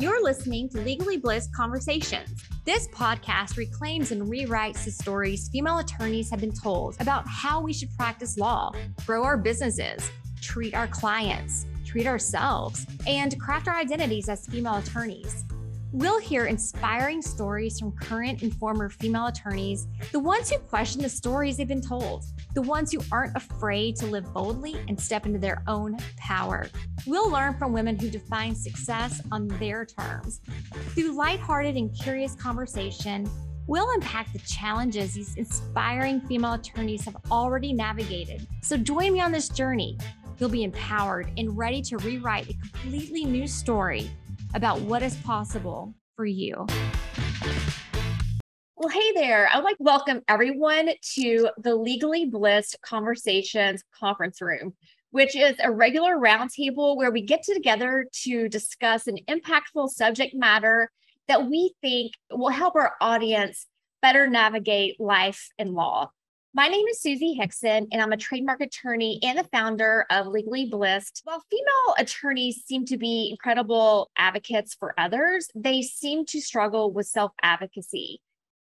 You're listening to Legally Blissed Conversations. This podcast reclaims and rewrites the stories female attorneys have been told about how we should practice law, grow our businesses, treat our clients, treat ourselves, and craft our identities as female attorneys. We'll hear inspiring stories from current and former female attorneys, the ones who question the stories they've been told, the ones who aren't afraid to live boldly and step into their own power. We'll learn from women who define success on their terms. Through lighthearted and curious conversation, we'll unpack the challenges these inspiring female attorneys have already navigated. So join me on this journey. You'll be empowered and ready to rewrite a completely new story about what is possible for you. Well, hey there. I'd like to welcome everyone to the Legally Blissed Conversations Conference Room, which is a regular roundtable where we get together to discuss an impactful subject matter that we think will help our audience better navigate life and law. My name is Susie Hickson, and I'm a trademark attorney and the founder of Legally Blissed. While female attorneys seem to be incredible advocates for others, they seem to struggle with self-advocacy.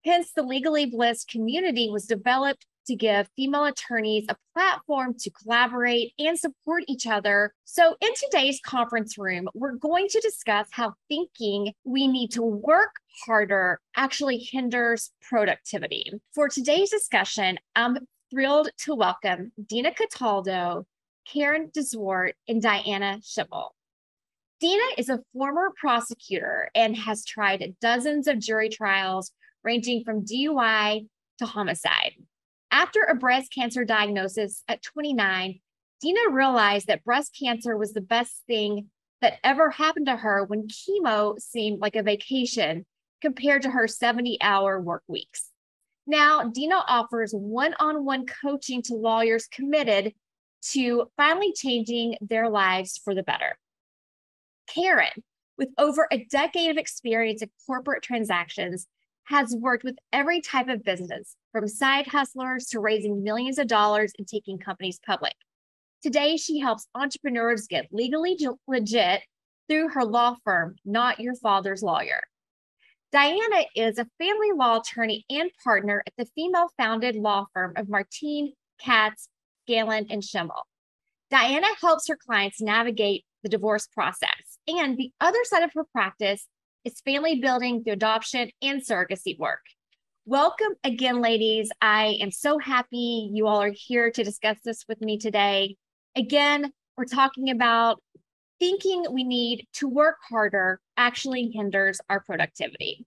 Hence, the Legally Blissed community was developed to give female attorneys a platform to collaborate and support each other. So in today's conference room, we're going to discuss how thinking we need to work harder actually hinders productivity. For today's discussion, I'm thrilled to welcome Dina Cataldo, Karen de Zwart, and Diana Schimmel. Dina is a former prosecutor and has tried dozens of jury trials ranging from DUI to homicide. After a breast cancer diagnosis at 29, Dina realized that breast cancer was the best thing that ever happened to her when chemo seemed like a vacation compared to her 70-hour work weeks. Now, Dina offers one-on-one coaching to lawyers committed to finally changing their lives for the better. Karen, with over a decade of experience in corporate transactions, has worked with every type of business, from side hustlers to raising millions of dollars and taking companies public. Today, she helps entrepreneurs get legally legit through her law firm, Not Your Father's Lawyer. Diana is a family law attorney and partner at the female-founded law firm of Martine, Katz, Galen, and Schimmel. Diana helps her clients navigate the divorce process, and the other side of her practice is family building through adoption and surrogacy work. Welcome again, ladies. I am so happy you all are here to discuss this with me today. Again, we're talking about thinking we need to work harder actually hinders our productivity.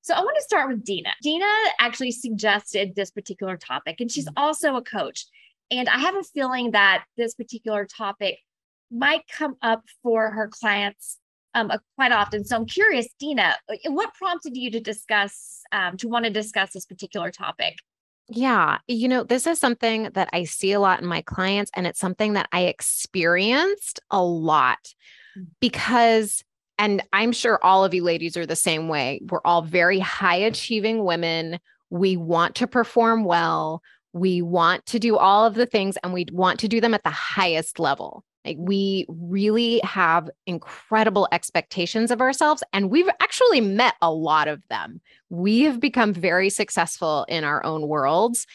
So I want to start with Dina. Dina actually suggested this particular topic, and she's also a coach. And I have a feeling that this particular topic might come up for her clients quite often. So I'm curious, Dina, what prompted you to discuss, to want to discuss this particular topic? Yeah. You know, this is something that I see a lot in my clients, and it's something that I experienced a lot because, and I'm sure all of you ladies are the same way. We're all very high achieving women. We want to perform well. We want to do all of the things, and we want to do them at the highest level. Like, we really have incredible expectations of ourselves, and we've actually met a lot of them. We have become very successful in our own worlds.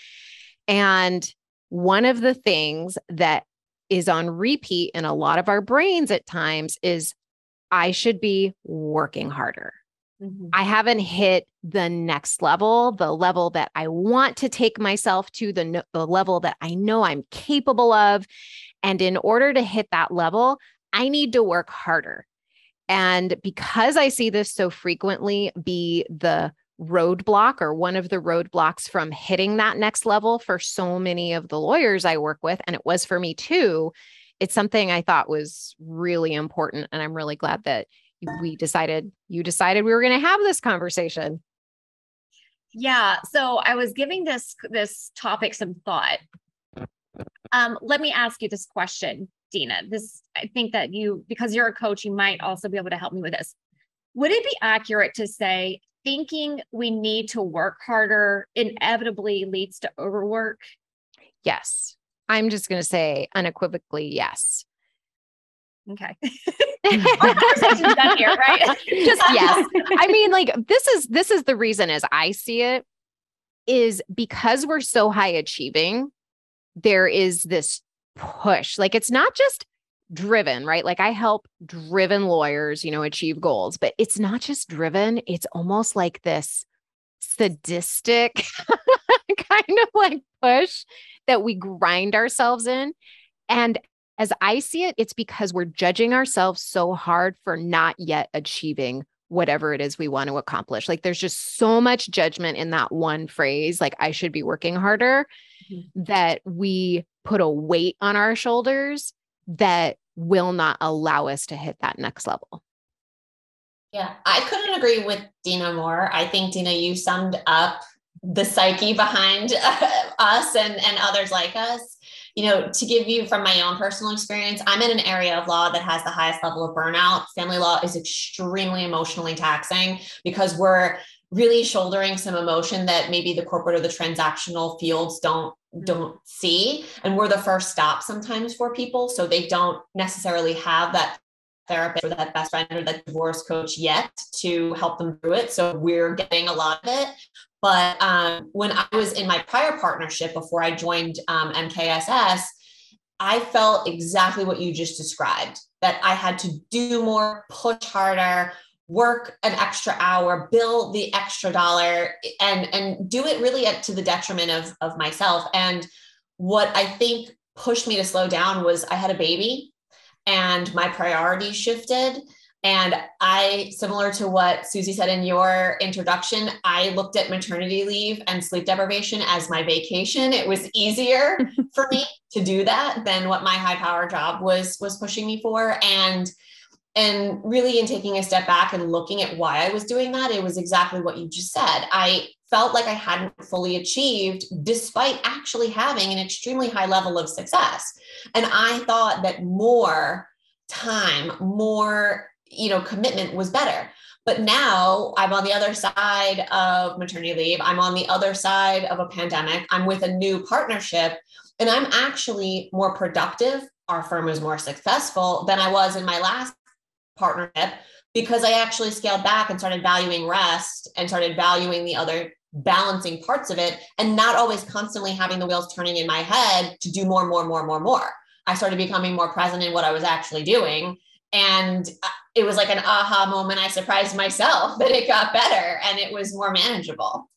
And one of the things that is on repeat in a lot of our brains at times is, I should be working harder. Mm-hmm. I haven't hit the next level, the level that I want to take myself to, the level that I know I'm capable of. And in order to hit that level, I need to work harder. And because I see this so frequently be the roadblock or one of the roadblocks from hitting that next level for so many of the lawyers I work with, and it was for me too, it's something I thought was really important. And I'm really glad that you decided we were going to have this conversation. Yeah. So I was giving this topic some thought. Let me ask you this question, Dina. I think that because you're a coach, you might also be able to help me with this. Would it be accurate to say thinking we need to work harder inevitably leads to overwork? Yes. I'm just going to say unequivocally yes. Okay. Our conversation's done here, right? Just yes. I mean, like this is the reason as I see it is because we're so high achieving, there is this push. Like it's not just driven, right? Like I help driven lawyers, you know, achieve goals, but it's not just driven. It's almost like this sadistic kind of like push that we grind ourselves in. And as I see it, it's because we're judging ourselves so hard for not yet achieving whatever it is we want to accomplish. Like there's just so much judgment in that one phrase, like I should be working harder, mm-hmm. that we put a weight on our shoulders that will not allow us to hit that next level. Yeah, I couldn't agree with Dina more. I think, Dina, you summed up the psyche behind us and others like us. You know, to give you from my own personal experience, I'm in an area of law that has the highest level of burnout. Family law is extremely emotionally taxing because we're really shouldering some emotion that maybe the corporate or the transactional fields don't see. And we're the first stop sometimes for people. So they don't necessarily have that therapist or that best friend or that divorce coach yet to help them through it. So we're getting a lot of it. But when I was in my prior partnership before I joined MKSS, I felt exactly what you just described, that I had to do more, push harder, work an extra hour, bill the extra dollar, and do it really to the detriment of myself. And what I think pushed me to slow down was I had a baby and my priorities shifted. And I, similar to what Susie said in your introduction, I looked at maternity leave and sleep deprivation as my vacation. It was easier for me to do that than what my high power job was pushing me for. And really in taking a step back and looking at why I was doing that, it was exactly what you just said. I felt like I hadn't fully achieved despite actually having an extremely high level of success. And I thought that more time, more commitment was better. But now I'm on the other side of maternity leave. I'm on the other side of a pandemic. I'm with a new partnership and I'm actually more productive. Our firm is more successful than I was in my last partnership because I actually scaled back and started valuing rest and started valuing the other balancing parts of it and not always constantly having the wheels turning in my head to do more. I started becoming more present in what I was actually doing. And it was like an aha moment. I surprised myself that it got better and it was more manageable.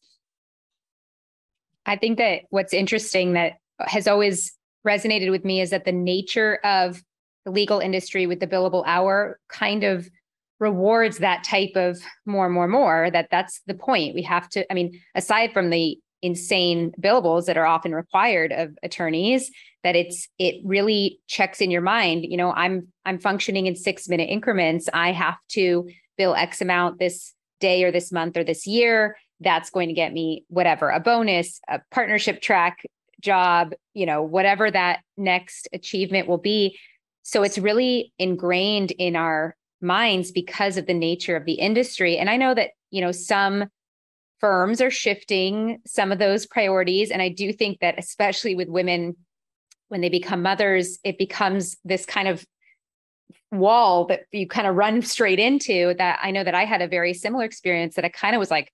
I think that what's interesting that has always resonated with me is that the nature of the legal industry with the billable hour kind of rewards that type of more, that's the point. We have to, aside from the insane billables that are often required of attorneys, that it really checks in your mind, I'm functioning in 6-minute increments. I have to bill X amount this day or this month or this year. That's going to get me whatever, a bonus, a partnership track job, whatever that next achievement will be. So it's really ingrained in our minds because of the nature of the industry. And I know that, some firms are shifting some of those priorities. And I do think that especially with women, when they become mothers, it becomes this kind of wall that you kind of run straight into. That I know that I had a very similar experience that I kind of was like,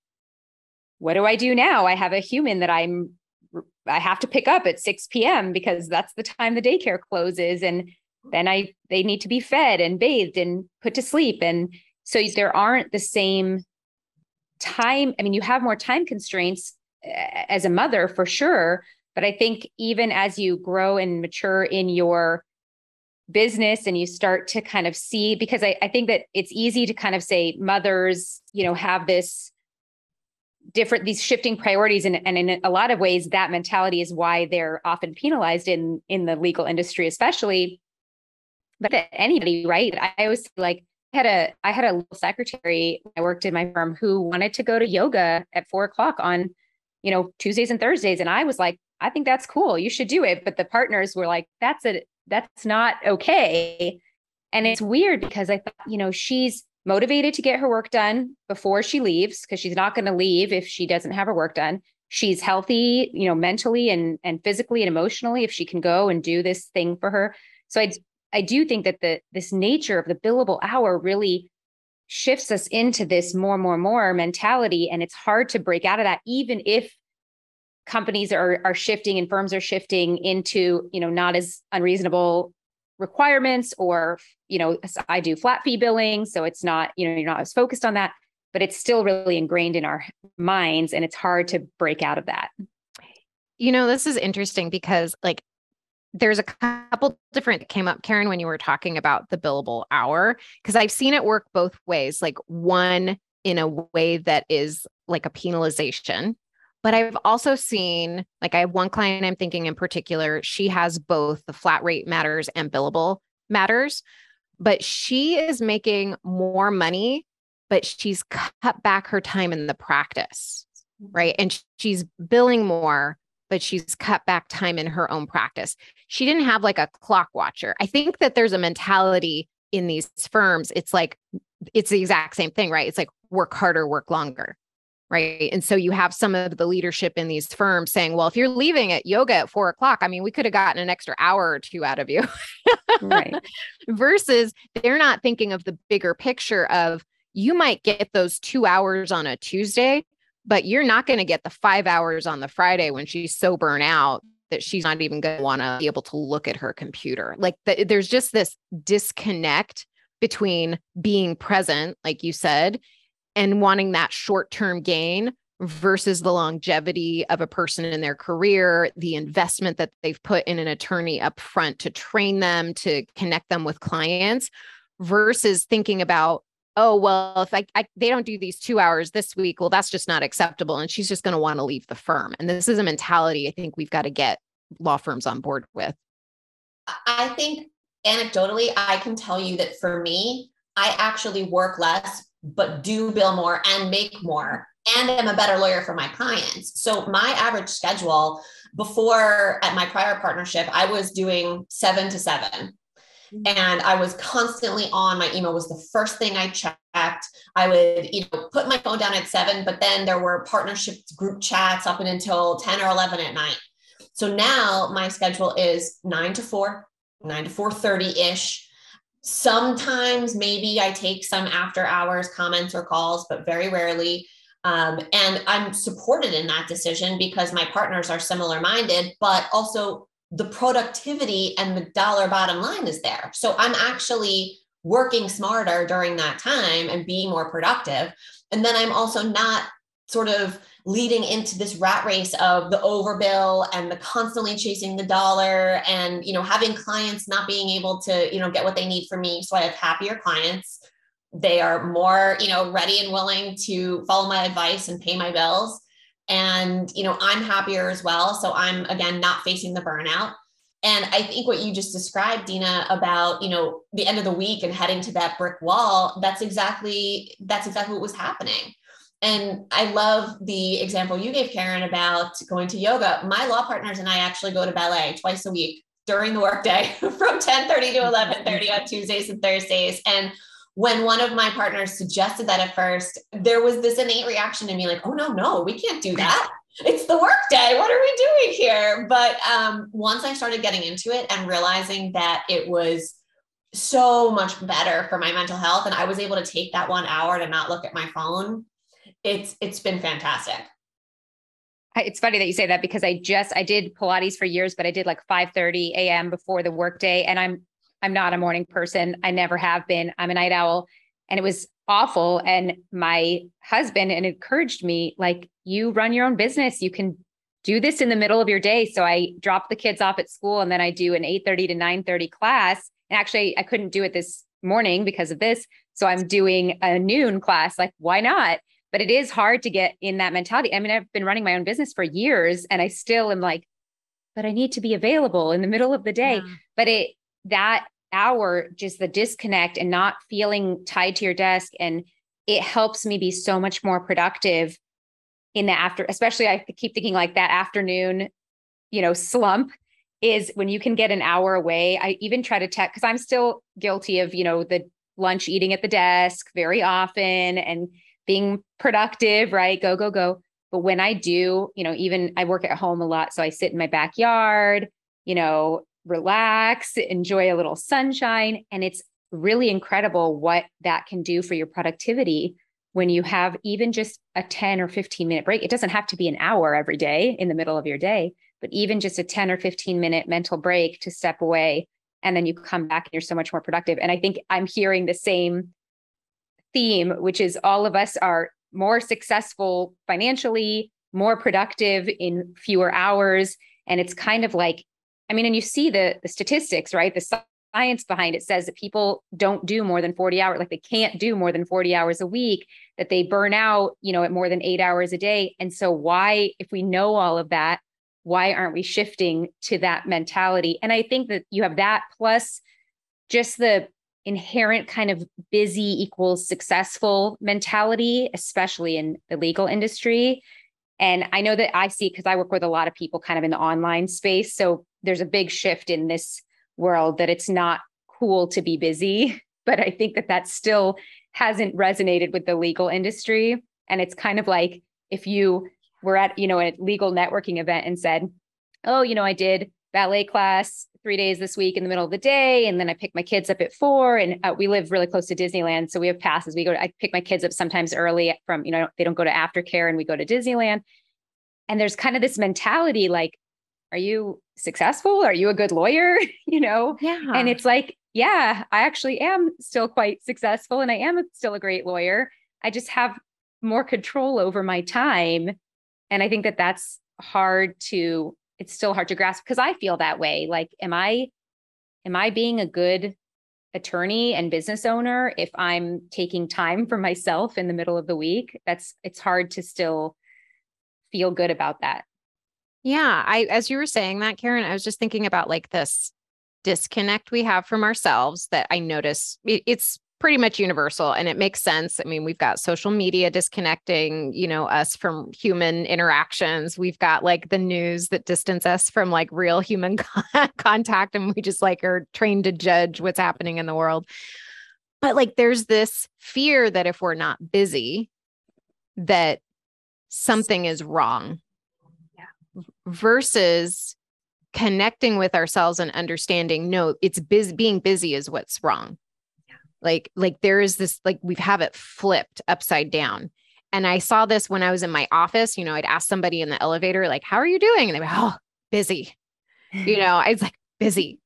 what do I do now? I have a human that I have to pick up at 6 p.m. because that's the time the daycare closes. And then they need to be fed and bathed and put to sleep. And so there aren't the same time. You have more time constraints as a mother for sure. But I think even as you grow and mature in your business and you start to kind of see, because I think that it's easy to kind of say mothers, have this different, these shifting priorities. And in a lot of ways, that mentality is why they're often penalized in the legal industry, especially. But anybody, right? I always like, I had a little secretary I worked in my firm who wanted to go to yoga at 4:00 on, Tuesdays and Thursdays. And I was like, I think that's cool. You should do it. But the partners were like, that's not okay. And it's weird because I thought, she's motivated to get her work done before she leaves because she's not going to leave if she doesn't have her work done. She's healthy, mentally and physically and emotionally if she can go and do this thing for her. So I I do think that this nature of the billable hour really shifts us into this more mentality. And it's hard to break out of that, even if companies are shifting and firms are shifting into, not as unreasonable requirements, or, I do flat fee billing. So it's not, you're not as focused on that, but it's still really ingrained in our minds. And it's hard to break out of that. This is interesting because there's a couple different that came up, Karen, when you were talking about the billable hour, because I've seen it work both ways, one in a way that is a penalization, but I've also seen, I have one client I'm thinking in particular, she has both the flat rate matters and billable matters, but she is making more money, but she's cut back her time in the practice, right? And she's billing more, but she's cut back time in her own practice. She didn't have a clock watcher. I think that there's a mentality in these firms. It's the exact same thing, right? It's work harder, work longer, right? And so you have some of the leadership in these firms saying, well, if you're leaving at yoga at 4:00, we could have gotten an extra hour or two out of you. Right. Versus they're not thinking of the bigger picture of you might get those 2 hours on a Tuesday, but you're not going to get the 5 hours on the Friday when she's so burnt out that she's not even going to want to be able to look at her computer. There's just this disconnect between being present, like you said, and wanting that short-term gain versus the longevity of a person in their career, the investment that they've put in an attorney up front to train them, to connect them with clients, versus thinking about, oh, well, if they don't do these 2 hours this week, well, that's just not acceptable. And she's just going to want to leave the firm. And this is a mentality I think we've got to get law firms on board with. I think anecdotally, I can tell you that for me, I actually work less, but do bill more and make more. And I'm a better lawyer for my clients. So my average schedule before, at my prior partnership, I was doing 7 to 7. And I was constantly on. My email was the first thing I checked. I would put my phone down at 7, but then there were partnership group chats up until 10 or 11 at night. So now my schedule is 9 to 4, 9 to 4:30-ish. Sometimes maybe I take some after hours comments or calls, but very rarely. And I'm supported in that decision because my partners are similar minded, but also the productivity and the dollar bottom line is there. So I'm actually working smarter during that time and being more productive. And then I'm also not sort of leading into this rat race of the overbill and the constantly chasing the dollar and, having clients not being able to, get what they need from me. So I have happier clients. They are more, ready and willing to follow my advice and pay my bills. And, I'm happier as well. So I'm, again, not facing the burnout. And I think what you just described, Dina, about, the end of the week and heading to that brick wall, that's exactly what was happening. And I love the example you gave, Karen, about going to yoga. My law partners and I actually go to ballet twice a week during the workday from 10:30 to 11:30 on Tuesdays and Thursdays. And when one of my partners suggested that at first, there was this innate reaction in me oh, no, we can't do that. It's the workday. What are we doing here? But once I started getting into it and realizing that it was so much better for my mental health and I was able to take that 1 hour to not look at my phone, it's been fantastic. It's funny that you say that because I did Pilates for years, but I did 5:30 a.m. before the workday, and I'm not a morning person. I never have been. I'm a night owl, and it was awful. And my husband encouraged me, you run your own business. You can do this in the middle of your day. So I drop the kids off at school, and then I do an 8:30 to 9:30 class. And actually, I couldn't do it this morning because of this. So I'm doing a noon class. Why not? But it is hard to get in that mentality. I've been running my own business for years, and I still am but I need to be available in the middle of the day. Yeah. But that hour, just the disconnect and not feeling tied to your desk. And it helps me be so much more productive in the after, especially I keep thinking that afternoon, slump is when you can get an hour away. I even try to text because I'm still guilty of, the lunch eating at the desk very often and being productive, right? Go, go, go. But when I do, even I work at home a lot. So I sit in my backyard, relax, enjoy a little sunshine. And it's really incredible what that can do for your productivity when you have even just a 10 or 15 minute break. It doesn't have to be an hour every day in the middle of your day, but even just a 10 or 15 minute mental break to step away. And then you come back and you're so much more productive. And I think I'm hearing the same theme, which is all of us are more successful financially, more productive in fewer hours. And it's kind of like, I mean, and you see the statistics, right? The science behind it says that people don't do more than 40 hours, like they can't do more than 40 hours a week, that they burn out, you know, at more than 8 hours a day. And so why, if we know all of that, why aren't we shifting to that mentality? And I think that you have that plus just the inherent kind of busy equals successful mentality, especially in the legal industry. And I know that I see, because I work with a lot of people kind of in the online space. So there's a big shift in this world that it's not cool to be busy, but I think that that still hasn't resonated with the legal industry. And it's kind of like, if you were at, you know, a legal networking event and said, oh, you know, I did ballet class 3 days this week in the middle of the day. And then I pick my kids up at 4 and we live really close to Disneyland. So we have passes. I pick my kids up sometimes early from, you know, they don't go to aftercare and we go to Disneyland. And there's kind of this mentality, like, are you successful? Are you a good lawyer? You know? Yeah. And it's like, yeah, I actually am still quite successful and I am still a great lawyer. I just have more control over my time. And I think that that's hard to, it's still hard to grasp because I feel that way. Like, am I being a good attorney and business owner if I'm taking time for myself in the middle of the week? It's hard to still feel good about that. Yeah. As you were saying that, Karen, I was just thinking about like this disconnect we have from ourselves that I notice it's pretty much universal and it makes sense. I mean, we've got social media disconnecting, you know, us from human interactions. We've got like the news that distance us from like real human contact. And we just like are trained to judge what's happening in the world. But like, there's this fear that if we're not busy, that something is wrong. Yeah. Versus connecting with ourselves and understanding, no, it's busy. Being busy is what's wrong. Like there is this, like we have it flipped upside down. And I saw this when I was in my office, you know, I'd ask somebody in the elevator, like, how are you doing? And they were, oh, busy. You know, I was like, busy,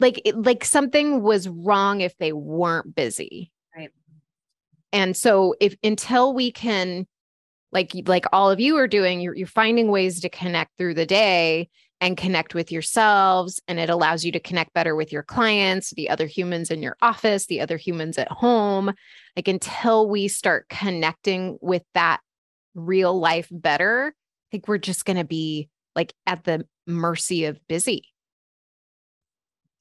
like something was wrong if they weren't busy. Right. And so until we can, like all of you are doing, you're finding ways to connect through the day and connect with yourselves. And it allows you to connect better with your clients, the other humans in your office, the other humans at home. Like until we start connecting with that real life better, I think we're just going to be like at the mercy of busy.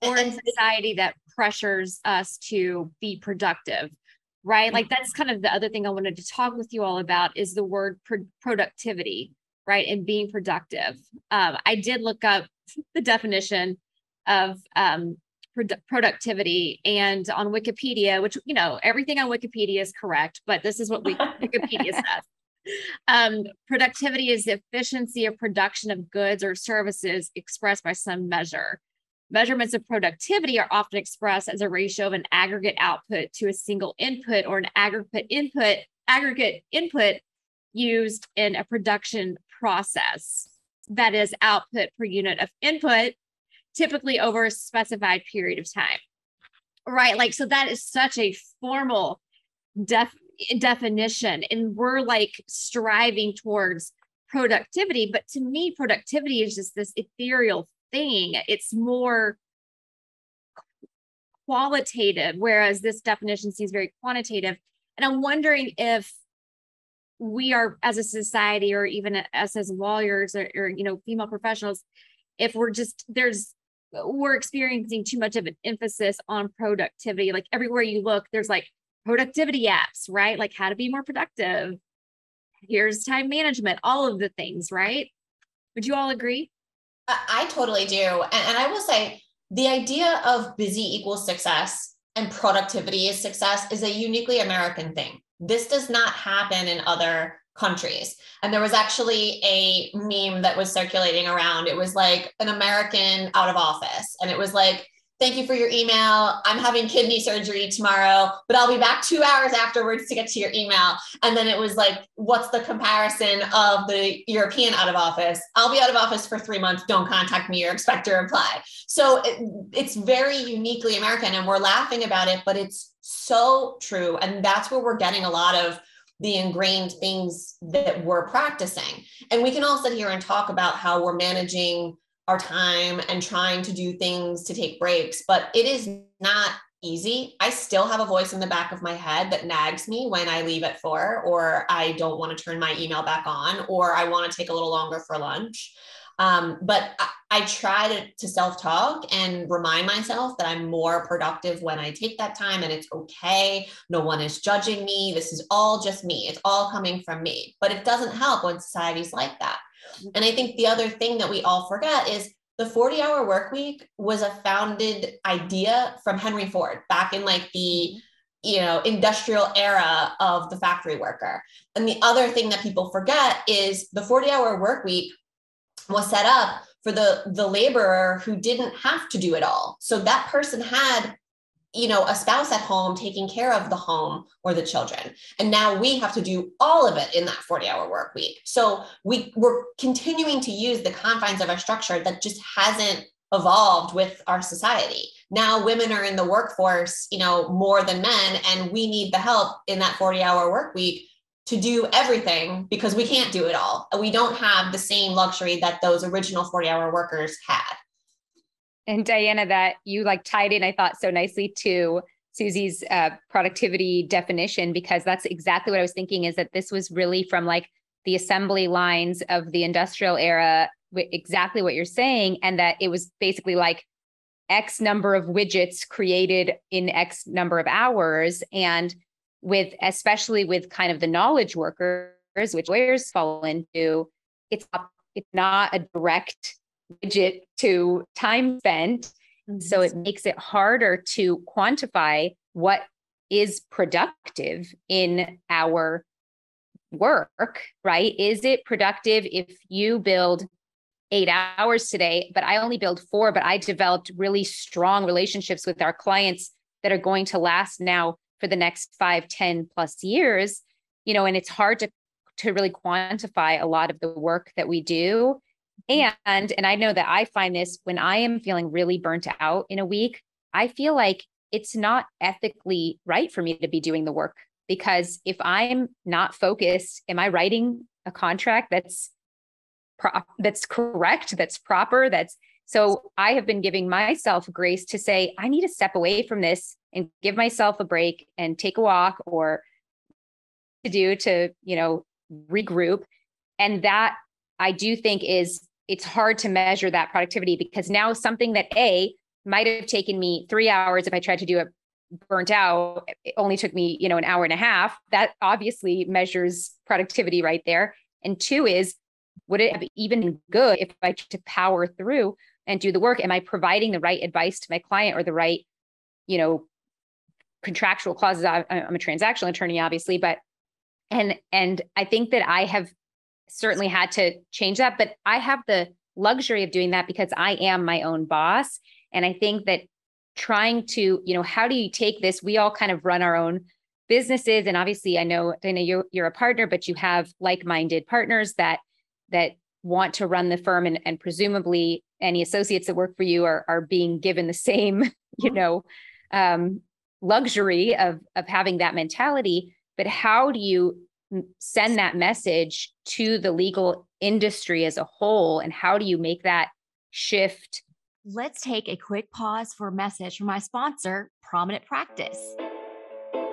Or in society that pressures us to be productive, right? Like that's kind of the other thing I wanted to talk with you all about is the word productivity. Right. And being productive. I did look up the definition of productivity and on Wikipedia, which, you know, everything on Wikipedia is correct, but this is what Wikipedia says. Productivity is the efficiency of production of goods or services expressed by some measure. Measurements of productivity are often expressed as a ratio of an aggregate output to a single input or an aggregate input used in a production process, that is output per unit of input, typically over a specified period of time, right? Like, so that is such a formal definition and we're like striving towards productivity. But to me, productivity is just this ethereal thing. It's more qualitative, whereas this definition seems very quantitative. And I'm wondering if we are as a society, or even us as lawyers or, you know, female professionals, if we're just, we're experiencing too much of an emphasis on productivity. Like everywhere you look, there's like productivity apps, right? Like how to be more productive. Here's time management, all of the things, right? Would you all agree? I totally do. And I will say the idea of busy equals success and productivity is success is a uniquely American thing. This does not happen in other countries. And there was actually a meme that was circulating around. It was like an American out of office. And it was like, thank you for your email. I'm having kidney surgery tomorrow, but I'll be back 2 hours afterwards to get to your email. And then it was like, what's the comparison of the European out of office? I'll be out of office for 3 months. Don't contact me or expect to reply. So it's very uniquely American, and we're laughing about it, but it's so true. And that's where we're getting a lot of the ingrained things that we're practicing. And we can all sit here and talk about how we're managing our time and trying to do things to take breaks, but it is not easy. I still have a voice in the back of my head that nags me when I leave at 4, or I don't want to turn my email back on, or I want to take a little longer for lunch. But I try to self-talk and remind myself that I'm more productive when I take that time, and it's okay. No one is judging me. This is all just me. It's all coming from me, but it doesn't help when society's like that. And I think the other thing that we all forget is the 40-hour work week was a founded idea from Henry Ford back in like the, industrial era of the factory worker. And the other thing that people forget is the 40-hour work week was set up for the laborer who didn't have to do it all. So that person had, a spouse at home taking care of the home or the children. And now we have to do all of it in that 40-hour work week. So we're continuing to use the confines of our structure that just hasn't evolved with our society. Now women are in the workforce, more than men, and we need the help in that 40-hour work week to do everything because we can't do it all. We don't have the same luxury that those original 40-hour workers had. And Diana, that you tied in, I thought, so nicely to Susie's productivity definition, because that's exactly what I was thinking, is that this was really from the assembly lines of the industrial era, exactly what you're saying. And that it was basically X number of widgets created in X number of hours. And especially with kind of the knowledge workers, which lawyers fall into, it's not a direct widget to time spent. So it makes it harder to quantify what is productive in our work, right? Is it productive if you build 8 hours today, but I only build 4, but I developed really strong relationships with our clients that are going to last now for the next 5, 10+ years, and it's hard to really quantify a lot of the work that we do. And I know that I find this when I am feeling really burnt out in a week, I feel like it's not ethically right for me to be doing the work, because if I'm not focused, am I writing a contract that's correct, that's proper, so I have been giving myself grace to say, I need to step away from this and give myself a break and take a walk or regroup. And that I do think it's hard to measure that productivity, because now something that might have taken me 3 hours if I tried to do it burnt out, it only took me, an hour and a half. That obviously measures productivity right there. And 2 is, would it have even been good if I tried to power through and do the work? Am I providing the right advice to my client, or the right, contractual clauses? I'm a transactional attorney, obviously, but and I think that I have certainly had to change that, but I have the luxury of doing that because I am my own boss. And I think that trying to, how do you take this? We all kind of run our own businesses. And obviously I know, Dina, you're a partner, but you have like-minded partners that want to run the firm, and presumably any associates that work for you are being given the same, luxury of having that mentality. But how do you send that message to the legal industry as a whole? And how do you make that shift? Let's take a quick pause for a message from my sponsor, Prominent Practice.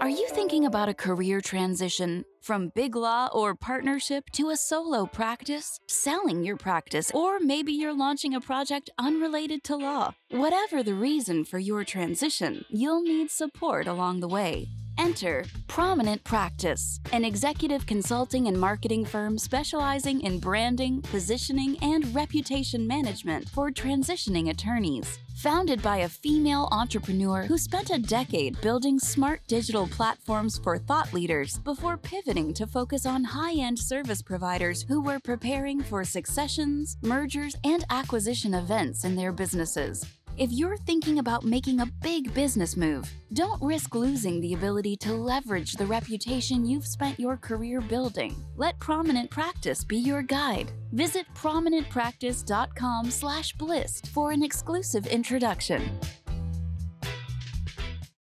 Are you thinking about a career transition? From big law or partnership to a solo practice, selling your practice, or maybe you're launching a project unrelated to law. Whatever the reason for your transition, you'll need support along the way. Enter Prominent Practice, an executive consulting and marketing firm specializing in branding, positioning, and reputation management for transitioning attorneys. Founded by a female entrepreneur who spent a decade building smart digital platforms for thought leaders before pivoting to focus on high-end service providers who were preparing for successions, mergers, and acquisition events in their businesses. If you're thinking about making a big business move, don't risk losing the ability to leverage the reputation you've spent your career building. Let Prominent Practice be your guide. Visit prominentpractice.com/blissed for an exclusive introduction.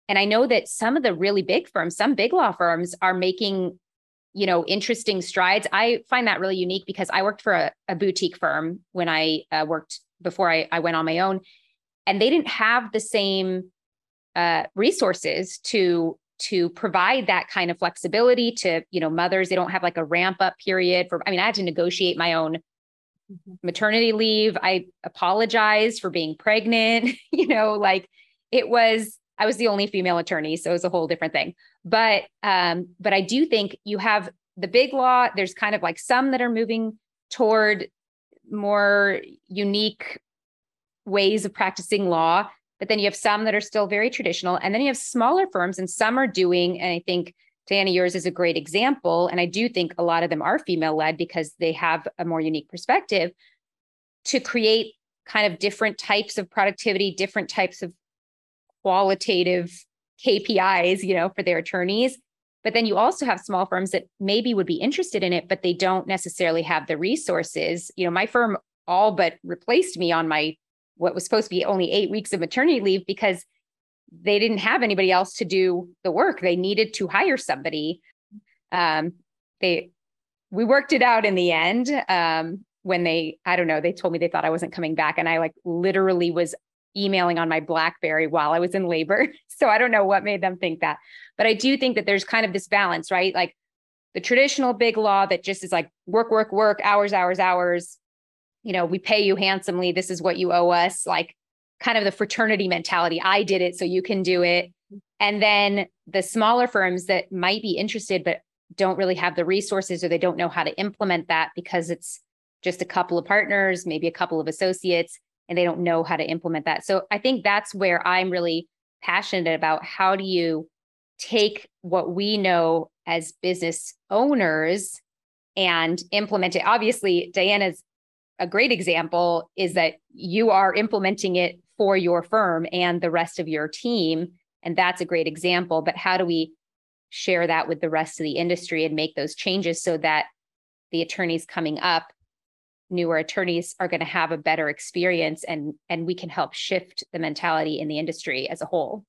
And I know that some of the really big firms, some big law firms are making, you know, interesting strides. I find that really unique because I worked for a boutique firm when I worked before I went on my own. And they didn't have the same resources to provide that kind of flexibility to, you know, mothers. They don't have like a ramp up period for, I had to negotiate my own maternity leave. I apologized for being pregnant, you know, like I was the only female attorney. So it was a whole different thing. But I do think you have the big law, there's kind of like some that are moving toward more unique ways of practicing law, but then you have some that are still very traditional. And then you have smaller firms, and some are doing, and I think, Diana, yours is a great example. And I do think a lot of them are female-led because they have a more unique perspective to create kind of different types of productivity, different types of qualitative KPIs, you know, for their attorneys. But then you also have small firms that maybe would be interested in it, but they don't necessarily have the resources. You know, my firm all but replaced me on my what was supposed to be only 8 weeks of maternity leave because they didn't have anybody else to do the work. They needed to hire somebody. We worked it out in the end when they told me they thought I wasn't coming back. And I like literally was emailing on my BlackBerry while I was in labor. So I don't know what made them think that, but I do think that there's kind of this balance, right? Like the traditional big law that just is like work, hours, you know, we pay you handsomely. This is what you owe us, like kind of the fraternity mentality. I did it, so you can do it. And then the smaller firms that might be interested, but don't really have the resources, or they don't know how to implement that because it's just a couple of partners, maybe a couple of associates, and they don't know how to implement that. So I think that's where I'm really passionate about how do you take what we know as business owners and implement it. Obviously, Diana's a great example is that you are implementing it for your firm and the rest of your team. And that's a great example, but how do we share that with the rest of the industry and make those changes so that the attorneys coming up, newer attorneys, are going to have a better experience, and we can help shift the mentality in the industry as a whole.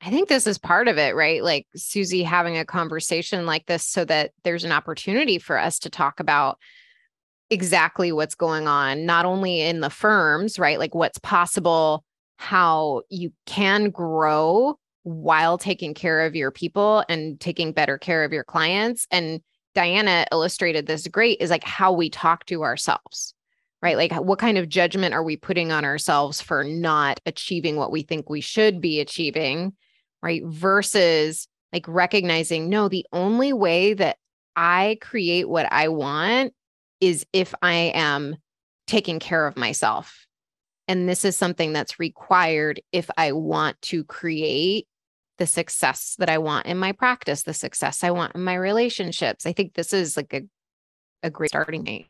I think this is part of it, right? Like Susie having a conversation like this so that there's an opportunity for us to talk about exactly what's going on, not only in the firms, right? Like what's possible, how you can grow while taking care of your people and taking better care of your clients. And Diana illustrated this great is like how we talk to ourselves, right? Like what kind of judgment are we putting on ourselves for not achieving what we think we should be achieving, right? Versus like recognizing, no, the only way that I create what I want is if I am taking care of myself. And this is something that's required if I want to create the success that I want in my practice, the success I want in my relationships. I think this is like a great starting point.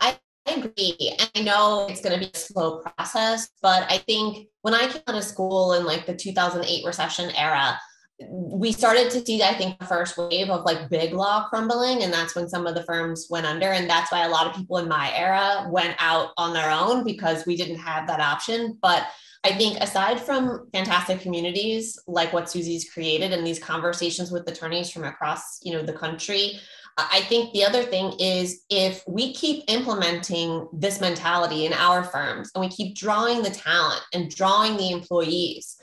I agree. I know it's going to be a slow process, but I think when I came out of school in like the 2008 recession era, we started to see, I think, the first wave of like big law crumbling. And that's when some of the firms went under. And that's why a lot of people in my era went out on their own because we didn't have that option. But I think aside from fantastic communities like what Susie's created and these conversations with attorneys from across, you know, the country, I think the other thing is if we keep implementing this mentality in our firms and we keep drawing the talent and drawing the employees,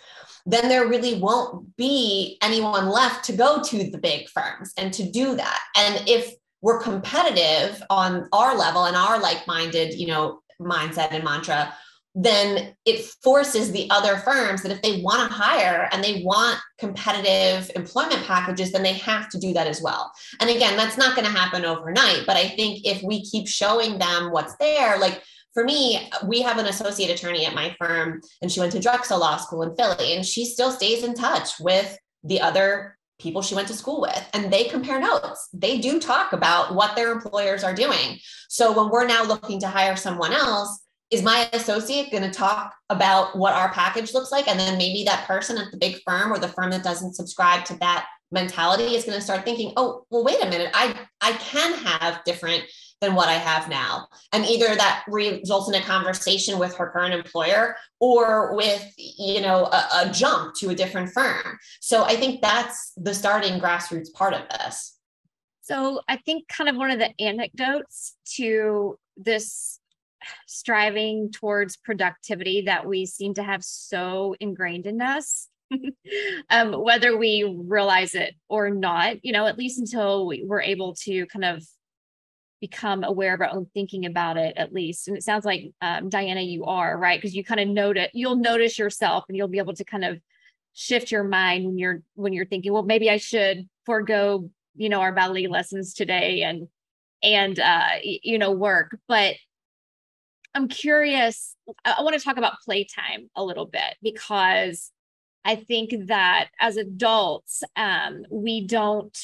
then there really won't be anyone left to go to the big firms and to do that. And if we're competitive on our level and our like-minded, you know, mindset and mantra, then it forces the other firms that if they want to hire and they want competitive employment packages, then they have to do that as well. And again, that's not going to happen overnight. But I think if we keep showing them what's there, like for me, we have an associate attorney at my firm and she went to Drexel Law School in Philly, and she still stays in touch with the other people she went to school with, and they compare notes. They do talk about what their employers are doing. So when we're now looking to hire someone else, is my associate going to talk about what our package looks like? And then maybe that person at the big firm or the firm that doesn't subscribe to that mentality is going to start thinking, oh, well, wait a minute, I can have different than what I have now. And either that results in a conversation with her current employer or with, you know, a jump to a different firm. So I think that's the starting grassroots part of this. So I think kind of one of the anecdotes to this striving towards productivity that we seem to have so ingrained in us, whether we realize it or not, you know, at least until we're able to kind of become aware of our own thinking about it, at least. And it sounds like, Diana, you are, right? Because you kind of notice, you'll notice yourself, and you'll be able to kind of shift your mind when you're thinking, well, maybe I should forego, you know, our ballet lessons today and work. But I'm curious, I want to talk about playtime a little bit, because I think that as adults, we don't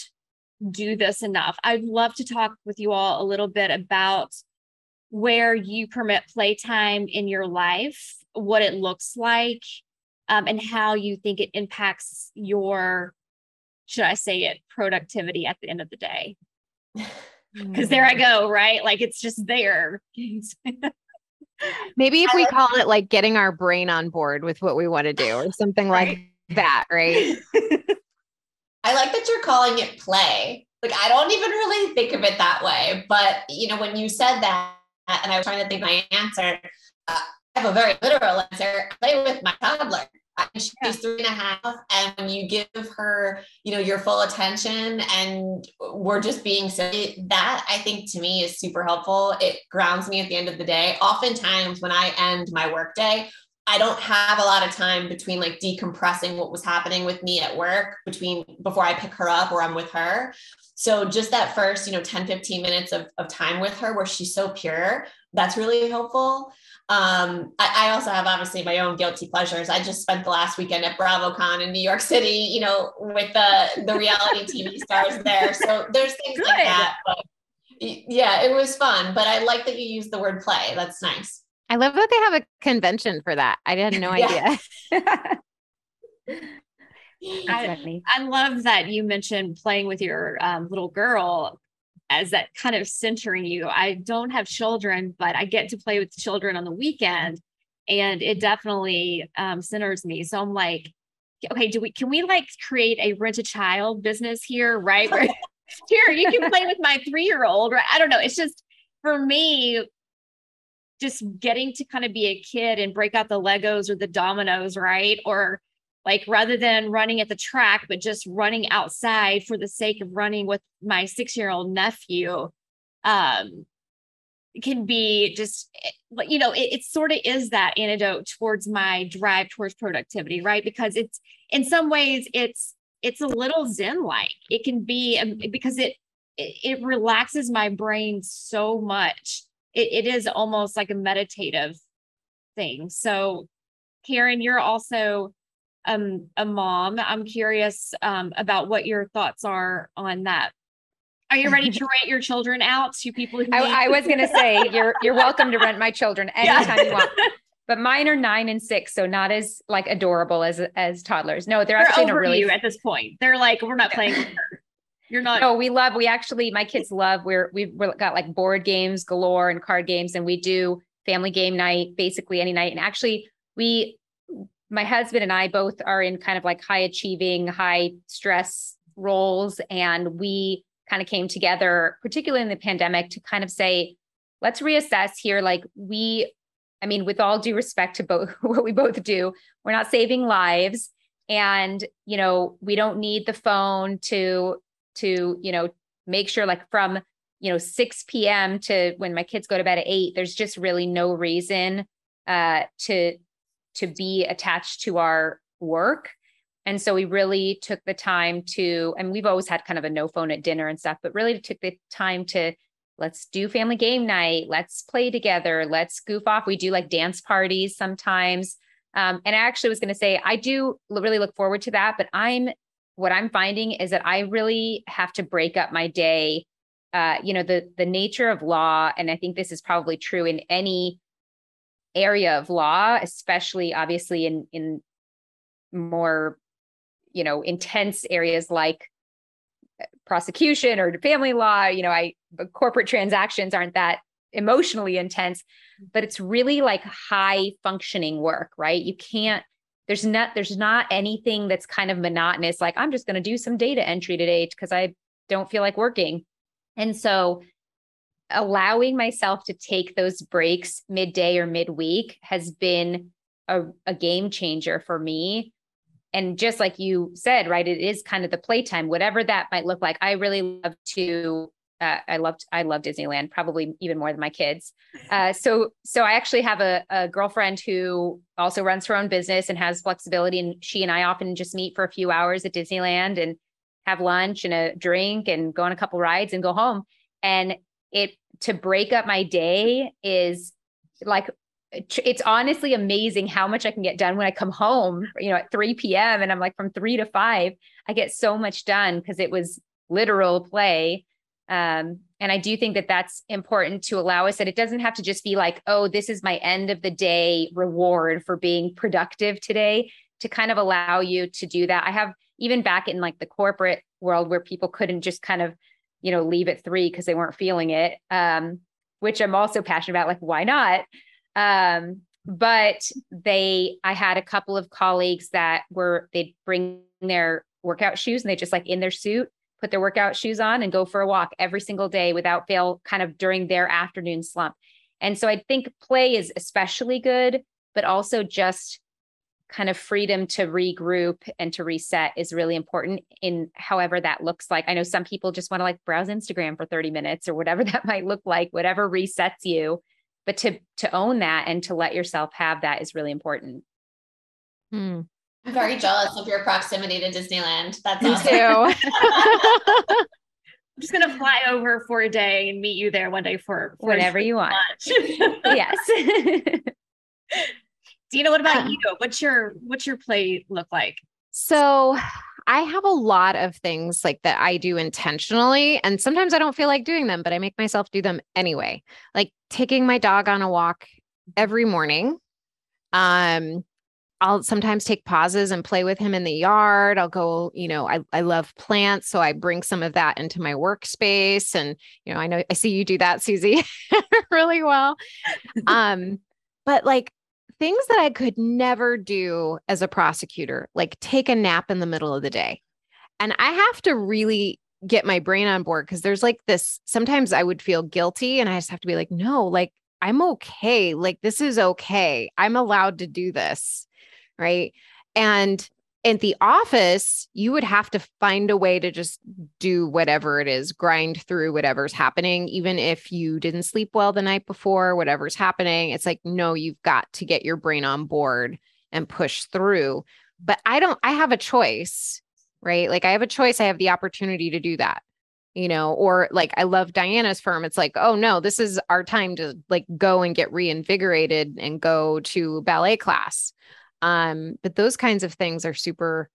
do this enough. I'd love to talk with you all a little bit about where you permit playtime in your life, what it looks like, and how you think it impacts your, should I say it, productivity at the end of the day. Because there I go, right? Like it's just there. Maybe if we call it like getting our brain on board with what we want to do or something like that, right? I like that you're calling it play. Like, I don't even really think of it that way. But, you know, when you said that, and I was trying to think my answer, I have a very literal answer. I play with my toddler. She's 3.5. And when you give her, you know, your full attention and we're just being silly, that I think to me is super helpful. It grounds me at the end of the day. Oftentimes when I end my workday, I don't have a lot of time between like decompressing what was happening with me at work before I pick her up or I'm with her. So just that first, you know, 10, 15 minutes of time with her where she's so pure, that's really helpful. I also have obviously my own guilty pleasures. I just spent the last weekend at BravoCon in New York City, you know, with the reality TV stars there. So there's things like that. But yeah, it was fun, but I like that you use the word play. That's nice. I love that they have a convention for that. I had no idea. I love that you mentioned playing with your little girl as that kind of centering you. I don't have children, but I get to play with children on the weekend, and it definitely centers me. So I'm like, okay, can we like create a rent a child business here? Right. Here, you can play with my 3-year-old. Right. I don't know. It's just for me, just getting to kind of be a kid and break out the Legos or the dominoes, right? Or like rather than running at the track, but just running outside for the sake of running with my 6-year-old nephew, can be just, you know, it sort of is that antidote towards my drive towards productivity, right? Because it's, in some ways it's a little zen-like. It can be because it relaxes my brain so much. It is almost like a meditative thing. So Karen, you're also a mom. I'm curious about what your thoughts are on that. Are you ready to rent your children out to people? I was going to say, you're welcome to rent my children anytime you want, but mine are 9 and 6. So not as like adorable as toddlers. No, they're actually over in a really, you at this point, they're like, we're not playing with her. You're not. Oh, my kids love, we've got like board games galore and card games, and we do family game night, basically any night. And actually my husband and I both are in kind of like high achieving, high stress roles. And we kind of came together, particularly in the pandemic, to kind of say, let's reassess here. Like with all due respect to both what we both do, we're not saving lives, and, you know, we don't need the phone to, you know, make sure like from, you know, 6 p.m. to when my kids go to bed at 8, there's just really no reason to be attached to our work. And so we really took the time to, and we've always had kind of a no phone at dinner and stuff, but really took the time to, let's do family game night. Let's play together. Let's goof off. We do like dance parties sometimes. And I actually was going to say, I do really look forward to that, but what I'm finding is that I really have to break up my day. The nature of law, and I think this is probably true in any area of law, especially obviously in more, intense areas like prosecution or family law, corporate transactions aren't that emotionally intense, but it's really like high functioning work, right? You can't, there's not anything that's kind of monotonous. Like, I'm just going to do some data entry today because I don't feel like working. And so allowing myself to take those breaks midday or midweek has been a game changer for me. And just like you said, right, it is kind of the playtime, whatever that might look like. I really love to, I love Disneyland, probably even more than my kids. So I actually have a girlfriend who also runs her own business and has flexibility. And she and I often just meet for a few hours at Disneyland and have lunch and a drink and go on a couple rides and go home. And to break up my day is like, it's honestly amazing how much I can get done when I come home, at 3 p.m. And I'm like, from 3 to 5, I get so much done because it was literal play. And I do think that that's important to allow us that it doesn't have to just be like, oh, this is my end of the day reward for being productive today, to kind of allow you to do that. I have, even back in like the corporate world where people couldn't just kind of, leave at 3 because they weren't feeling it, which I'm also passionate about, like, why not? But I had a couple of colleagues that they'd bring their workout shoes and they just like in their suit, put their workout shoes on and go for a walk every single day without fail, kind of during their afternoon slump. And so I think play is especially good, but also just kind of freedom to regroup and to reset is really important in however that looks like. I know some people just want to like browse Instagram for 30 minutes or whatever that might look like, whatever resets you. But to own that and to let yourself have that is really important. I'm very jealous of your proximity to Disneyland. That's awesome. Too. I'm just gonna fly over for a day and meet you there one day for whenever you want. Yes. Dina, what about you? What's your play look like? So I have a lot of things like that I do intentionally, and sometimes I don't feel like doing them, but I make myself do them anyway. Like taking my dog on a walk every morning. I'll sometimes take pauses and play with him in the yard. I'll go, I love plants. So I bring some of that into my workspace. And, I know I see you do that, Susie, really well. But like, things that I could never do as a prosecutor, like take a nap in the middle of the day. And I have to really get my brain on board because there's like this, sometimes I would feel guilty and I just have to be like, no, like I'm okay. Like this is okay. I'm allowed to do this. Right. And at the office, you would have to find a way to just do whatever it is, grind through whatever's happening. Even if you didn't sleep well the night before, whatever's happening, it's like, no, you've got to get your brain on board and push through. But I have a choice, right? Like I have a choice. I have the opportunity to do that, or like I love Diana's firm. It's like, oh no, this is our time to like go and get reinvigorated and go to ballet class. But those kinds of things are super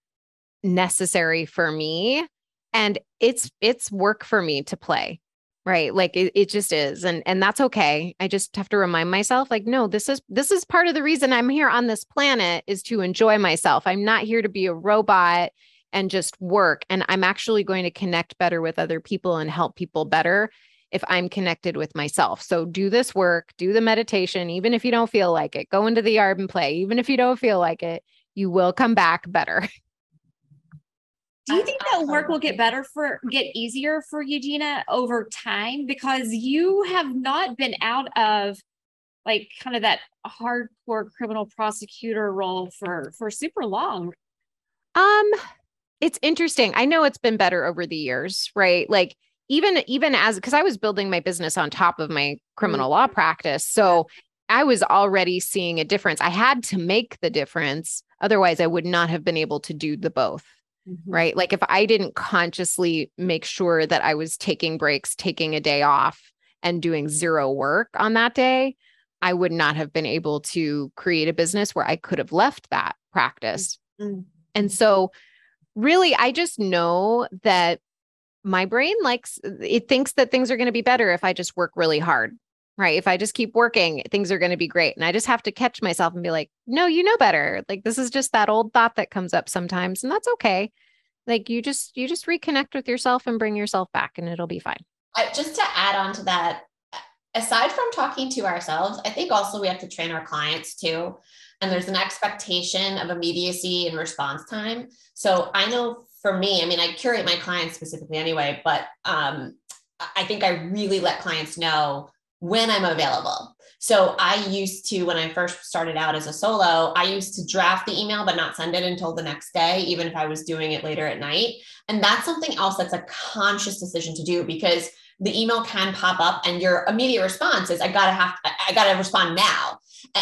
necessary for me, and it's work for me to play, right? Like it just is. And that's okay. I just have to remind myself like, no, this is part of the reason I'm here on this planet is to enjoy myself. I'm not here to be a robot and just work. And I'm actually going to connect better with other people and help people better if I'm connected with myself. So do this work, do the meditation, even if you don't feel like it, go into the yard and play. Even if you don't feel like it, you will come back better. Do you think that work will get easier for you, Dina, over time? Because you have not been out of like kind of that hardcore criminal prosecutor role for super long. It's interesting. I know it's been better over the years, right? Like, even as, because I was building my business on top of my criminal law practice. So I was already seeing a difference. I had to make the difference. Otherwise, I would not have been able to do the both. Mm-hmm. Right? Like if I didn't consciously make sure that I was taking breaks, taking a day off and doing zero work on that day, I would not have been able to create a business where I could have left that practice. Mm-hmm. And so really, I just know that my brain likes, it thinks that things are going to be better if I just work really hard, right? If I just keep working, things are going to be great. And I just have to catch myself and be like, no, you know better. Like, this is just that old thought that comes up sometimes, and that's okay. Like you just reconnect with yourself and bring yourself back and it'll be fine. Just to add on to that, aside from talking to ourselves, I think also we have to train our clients too. And there's an expectation of immediacy and response time. So I know for me, I mean, I curate my clients specifically anyway, but I think I really let clients know when I'm available. So I used to, when I first started out as a solo, I used to draft the email, but not send it until the next day, even if I was doing it later at night. And that's something else that's a conscious decision to do, because the email can pop up and your immediate response is, I gotta respond now.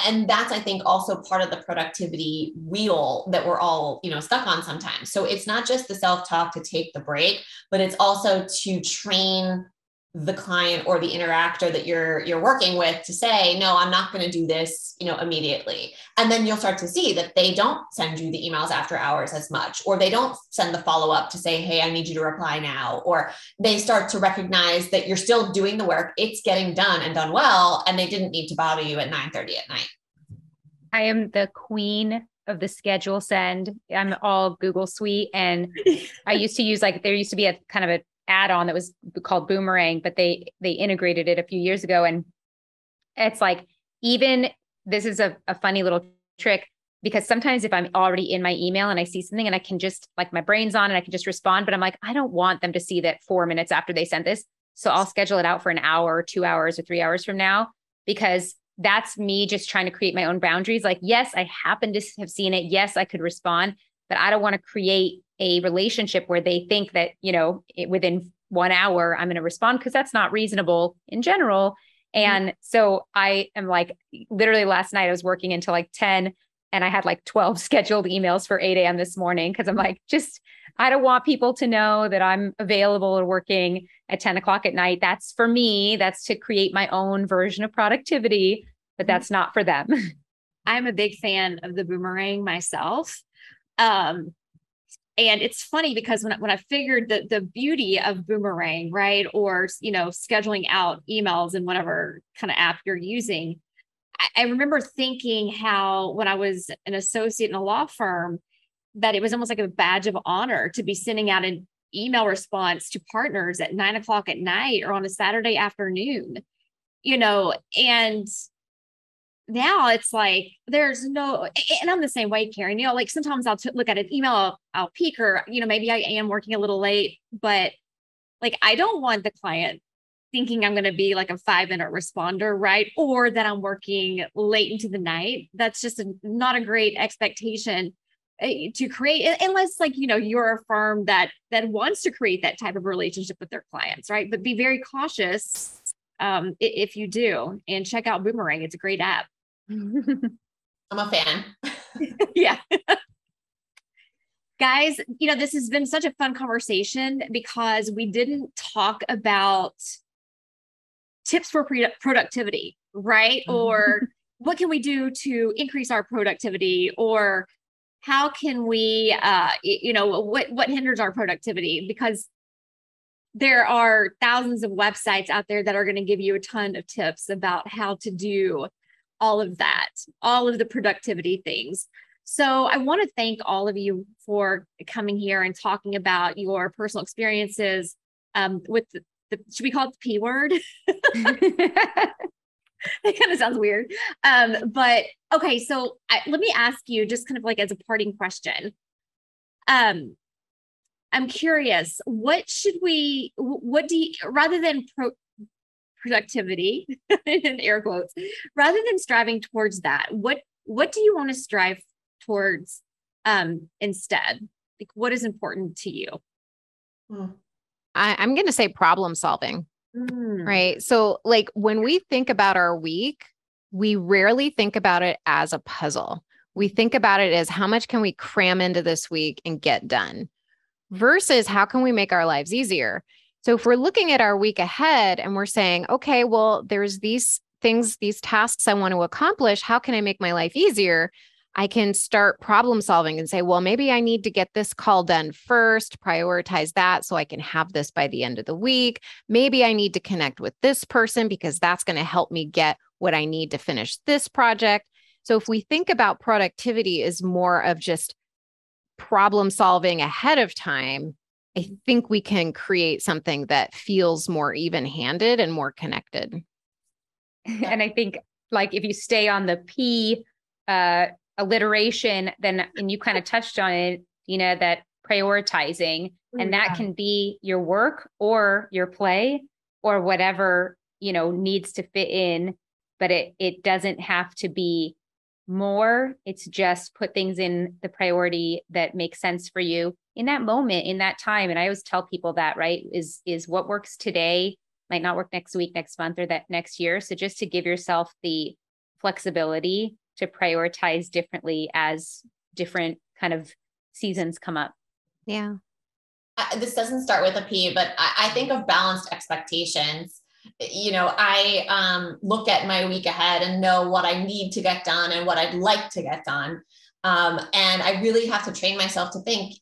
And that's, I think, also part of the productivity wheel that we're all, stuck on sometimes. So it's not just the self-talk to take the break, but it's also to train the client or the interactor that you're working with to say, no, I'm not going to do this, immediately. And then you'll start to see that they don't send you the emails after hours as much, or they don't send the follow-up to say, hey, I need you to reply now. Or they start to recognize that you're still doing the work. It's getting done and done well. And they didn't need to bother you at 9:30 at night. I am the queen of the schedule send. I'm all Google Suite. And I used to use there used to be a kind of a add-on that was called Boomerang, but they integrated it a few years ago. And it's even this is a funny little trick, because sometimes if I'm already in my email and I see something and I can just my brain's on and I can just respond, but I'm I don't want them to see that 4 minutes after they sent this. So I'll schedule it out for an hour or 2 hours or 3 hours from now, because that's me just trying to create my own boundaries. Yes, I happen to have seen it. Yes, I could respond, but I don't want to create a relationship where they think that, within 1 hour, I'm going to respond, because that's not reasonable in general. And so I am literally last night I was working until 10 and I had 12 scheduled emails for 8 a.m. this morning. Cause I'm I don't want people to know that I'm available or working at 10 o'clock at night. That's for me, that's to create my own version of productivity, but that's not for them. I'm a big fan of the Boomerang myself. And it's funny because when I figured that the beauty of Boomerang, right, or, scheduling out emails in whatever kind of app you're using, I remember thinking how when I was an associate in a law firm, that it was almost like a badge of honor to be sending out an email response to partners at 9:00 at night or on a Saturday afternoon, and now it's there's no, and I'm the same way, Karen, sometimes I'll look at an email, I'll peek, or, maybe I am working a little late, but I don't want the client thinking I'm going to be a 5-minute responder, right? Or that I'm working late into the night. That's just not a great expectation to create, unless you're a firm that wants to create that type of relationship with their clients, right? But be very cautious if you do, and check out Boomerang. It's a great app. I'm a fan. Yeah. Guys, this has been such a fun conversation, because we didn't talk about tips for productivity, right? Or what can we do to increase our productivity, or how can we, what hinders our productivity? Because there are thousands of websites out there that are going to give you a ton of tips about how to do all of that, all of the productivity things. So I want to thank all of you for coming here and talking about your personal experiences with the should we call it the P word? That kind of sounds weird. But okay, so let me ask you just kind of as a parting question. I'm curious, rather than productivity in air quotes, rather than striving towards that, what do you want to strive towards instead? What is important to you? I'm going to say problem solving, right? So when we think about our week, we rarely think about it as a puzzle. We think about it as how much can we cram into this week and get done versus how can we make our lives easier? So if we're looking at our week ahead and we're saying, okay, well, there's these things, these tasks I want to accomplish, how can I make my life easier? I can start problem solving and say, well, maybe I need to get this call done first, prioritize that so I can have this by the end of the week. Maybe I need to connect with this person because that's going to help me get what I need to finish this project. So if we think about productivity as more of just problem solving ahead of time, I think we can create something that feels more even-handed and more connected. And I think like if you stay on the P alliteration, then, and you kind of touched on it, you know, that prioritizing, and that can be your work or your play or whatever, you know, needs to fit in, but it doesn't have to be more. It's just put things in the priority that makes sense for you in that moment, in that time. And I always tell people that, right, is what works today might not work next week, next month, or that next year. So just to give yourself the flexibility to prioritize differently as different kind of seasons come up. Yeah. This doesn't start with a P, but I think of balanced expectations. You know, I look at my week ahead and know what I need to get done and what I'd like to get done. And I really have to train myself to think,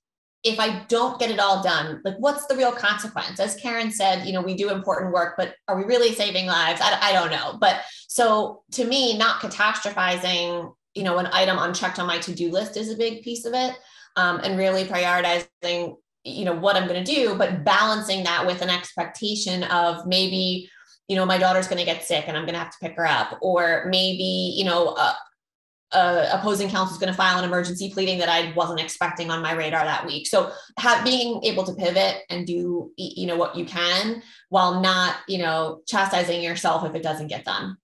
if I don't get it all done, like what's the real consequence? As Karen said, you know, we do important work, but are we really saving lives? I don't know. But so to me, not catastrophizing, you know, an item unchecked on my to-do list is a big piece of it. And really prioritizing, you know, what I'm going to do, but balancing that with an expectation of maybe, you know, my daughter's going to get sick and I'm going to have to pick her up, or maybe, you know, opposing counsel is going to file an emergency pleading that I wasn't expecting on my radar that week. So being able to pivot and do, you know, what you can while not, you know, chastising yourself if it doesn't get done.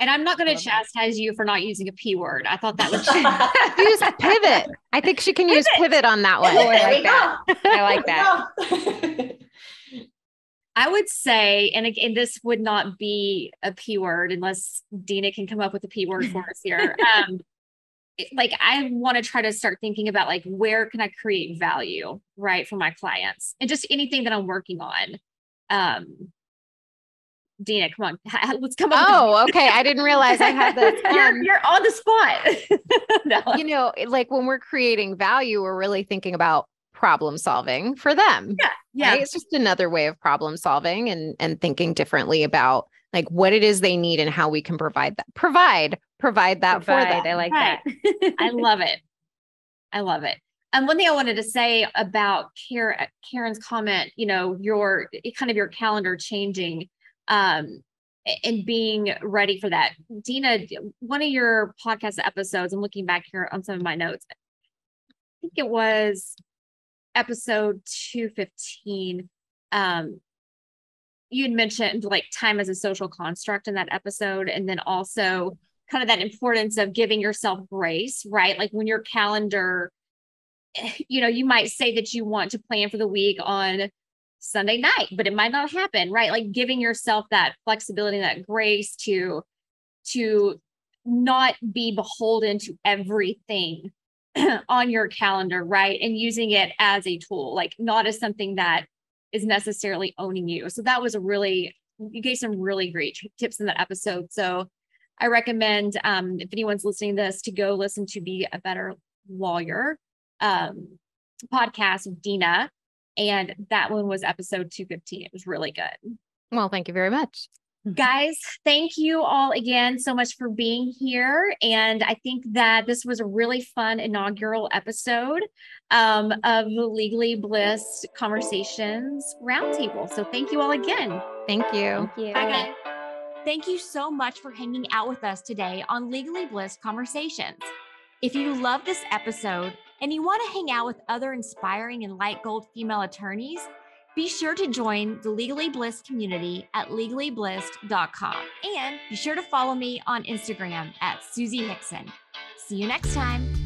And I'm not going to chastise you for not using a P word. I thought that was use pivot. I think she can use pivot on that one. Oh, I like that. I would say, and again, this would not be a P word unless Dina can come up with a P word for us here. Like I want to try to start thinking about like, where can I create value, right, for my clients and just anything that I'm working on. Dina, come on, let's come on. Oh, okay. I didn't realize I had this. You're on the spot. No. You know, like when we're creating value, we're really thinking about problem solving for them. Yeah. Yeah. Right? It's just another way of problem solving and thinking differently about like what it is they need and how we can provide that. Provide for them. I like that. I love it. And one thing I wanted to say about Karen's comment, you know, your calendar changing and being ready for that. Dina, one of your podcast episodes, I'm looking back here on some of my notes. I think it was episode 215, you had mentioned like time as a social construct in that episode. And then also kind of that importance of giving yourself grace, right? Like when your calendar, you know, you might say that you want to plan for the week on Sunday night, but it might not happen, right? Like giving yourself that flexibility, that grace to not be beholden to everything on your calendar, right? And using it as a tool, like not as something that is necessarily owning you. So that was you gave some really great tips in that episode. So I recommend, if anyone's listening to this, to go listen to Be a Better Lawyer podcast with Dina. And that one was episode 215. It was really good. Well, thank you very much. Guys, thank you all again so much for being here. And I think that this was a really fun inaugural episode of the Legally Blissed Conversations Roundtable. So thank you all again. Thank you. Thank you. Bye, guys. Thank you so much for hanging out with us today on Legally Blissed Conversations. If you love this episode and you want to hang out with other inspiring and light gold female attorneys, be sure to join the Legally Blissed community at LegallyBlissed.com. And be sure to follow me on Instagram at Susie Hickson. See you next time.